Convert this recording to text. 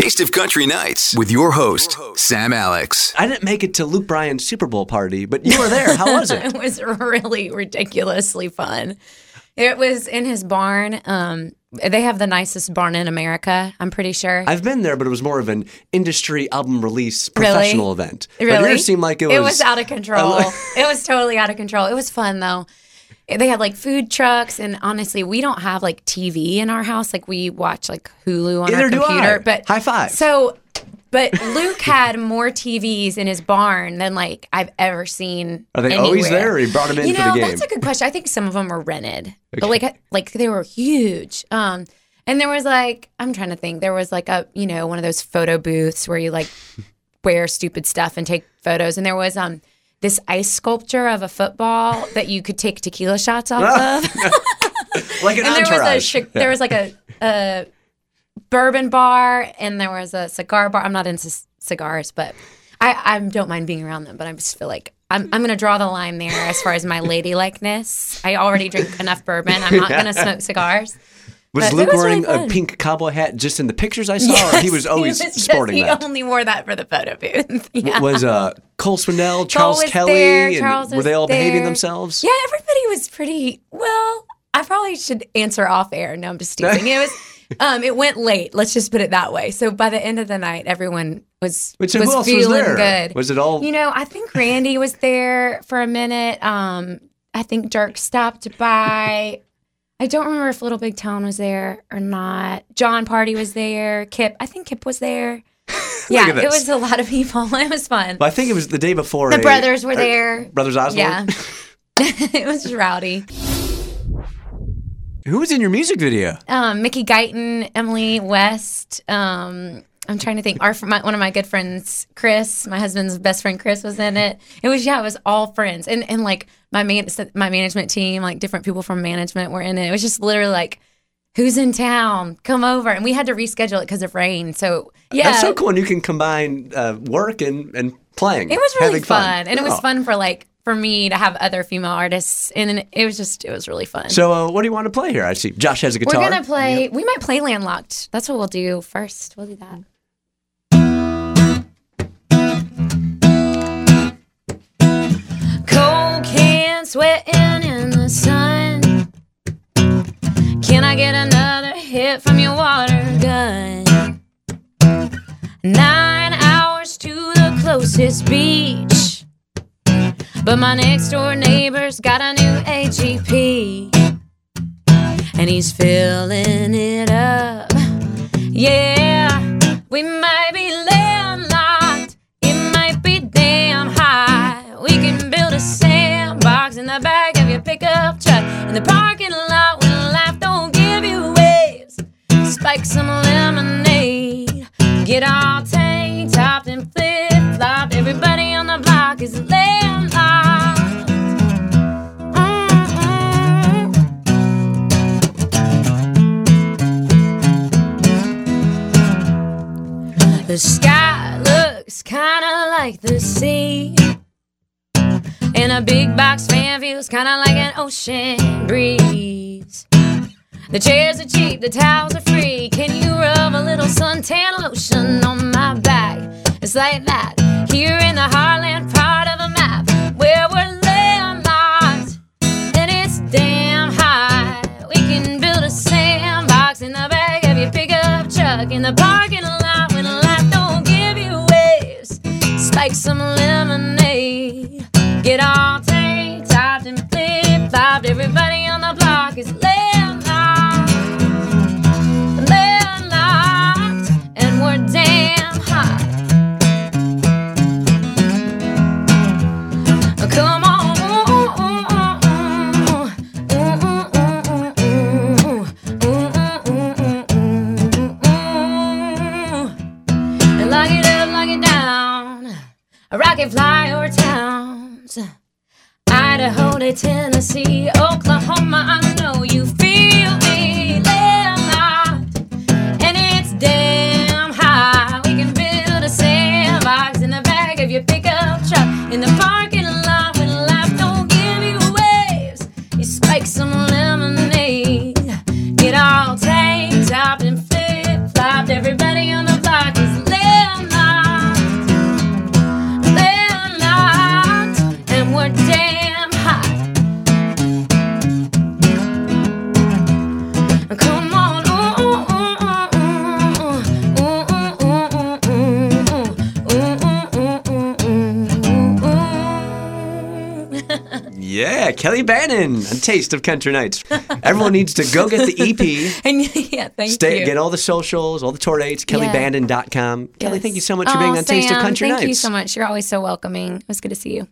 Taste of Country Nights with your host, Sam Alex. I didn't make it to Luke Bryan's Super Bowl party, but you were there. How was it? It was really ridiculously fun. It was in his barn. They have the nicest barn in America, I'm pretty sure. I've been there, but it was more of an industry album release professional event. But yours seemed like it was... It was out of control. It was totally out of control. It was fun, though. They had, like, food trucks, and honestly, we don't have, like, TV in our house. Like, we watch, like, Hulu on our computer. But high five. So, but Luke had more TVs in his barn than, like, I've ever seen anywhere. Always there, or he brought them in for the game? You know, that's a good question. I think some of them were rented. Okay. But, like they were huge. And there was, like, I'm trying to think. There was, like, a, you know, one of those photo booths where you, like, wear stupid stuff and take photos. And there was, this ice sculpture of a football that you could take tequila shots off of. Like an and entourage. There was like a bourbon bar, and there was a cigar bar. I'm not into cigars, but I don't mind being around them, but I just feel like I'm going to draw the line there as far as my ladylikeness. I already drink enough bourbon. I'm not going to smoke cigars. Was Luke wearing a pink cowboy hat just in the pictures I saw? Yes, or he was always sporting that? He only wore that for the photo booth. Yeah. Was Cole Swindell, Charles Kelly, were they all behaving themselves? Yeah, everybody was pretty, well, I probably should answer off air. No, I'm just teasing. It was, it went late. Let's just put it that way. So by the end of the night, everyone was feeling good. Was it all? You know, I think Randy was there for a minute. I think Dirk stopped by. I don't remember if Little Big Town was there or not. John Party was there. Kip. I think Kip was there. Yeah, it was a lot of people. It was fun. Well, I think it was the day before. The brothers were there. Brothers Osborne? Yeah. It was just rowdy. Who was in your music video? Mickey Guyton, Emily West. I'm trying to think. One of my good friends, Chris, my husband's best friend, Chris, was in it. It was all friends. And like, my management team, like, different people from management were in it. It was just literally like, who's in town? Come over. And we had to reschedule it because of rain. So, yeah. That's so cool when you can combine work and playing. It was really fun. And it was fun for me to have other female artists, and it was really fun. So what do you want to play here? I see Josh has a guitar. We might play Landlocked. That's what we'll do first. We'll do that. Cold can sweating in the sun. Can I get another hit from your water gun? 9 hours to the closest beach, but my next door neighbor's got a new AGP, and he's filling it up. Yeah, we might be landlocked, it might be damn high. We can build a sandbox in the back of your pickup truck, in the parking lot when life don't give you waves. Spike some lemonade, get all tank-topped and flip-flopped. Everybody on the block is landlocked. The sky looks kinda like the sea, and a big box fan feels kinda like an ocean breeze. The chairs are cheap, the towels are free. Can you rub a little suntan lotion on my back? It's like that, here in the Heartland part of the map, where we're landlocked, and it's damn high. We can build a sandbox in the back of your pickup truck, in the parking lot when life don't give you waves. Spike some lemonade, get all tank-topped and flip-flopped. Everybody on the block is landlocked, landlocked, and we're damn hot. Come on, and lock it up, lock it down. Rock it, fly over towns. Idaho to Tennessee, Oklahoma. I know you feel me. Landlocked, and it's damn high. We can build a sandbox in the back of your pickup truck, in the parking. Make some lemonade, get all tank-topped and flip-flopped. Everybody on the block Yeah, Kelly Bannon on Taste of Country Nights. Everyone needs to go get the EP. Thank you. Get all the socials, all the tour dates, kellybannon.com. Kelly, thank you so much for being on Taste of Country Nights. Thank you so much. You're always so welcoming. It was good to see you.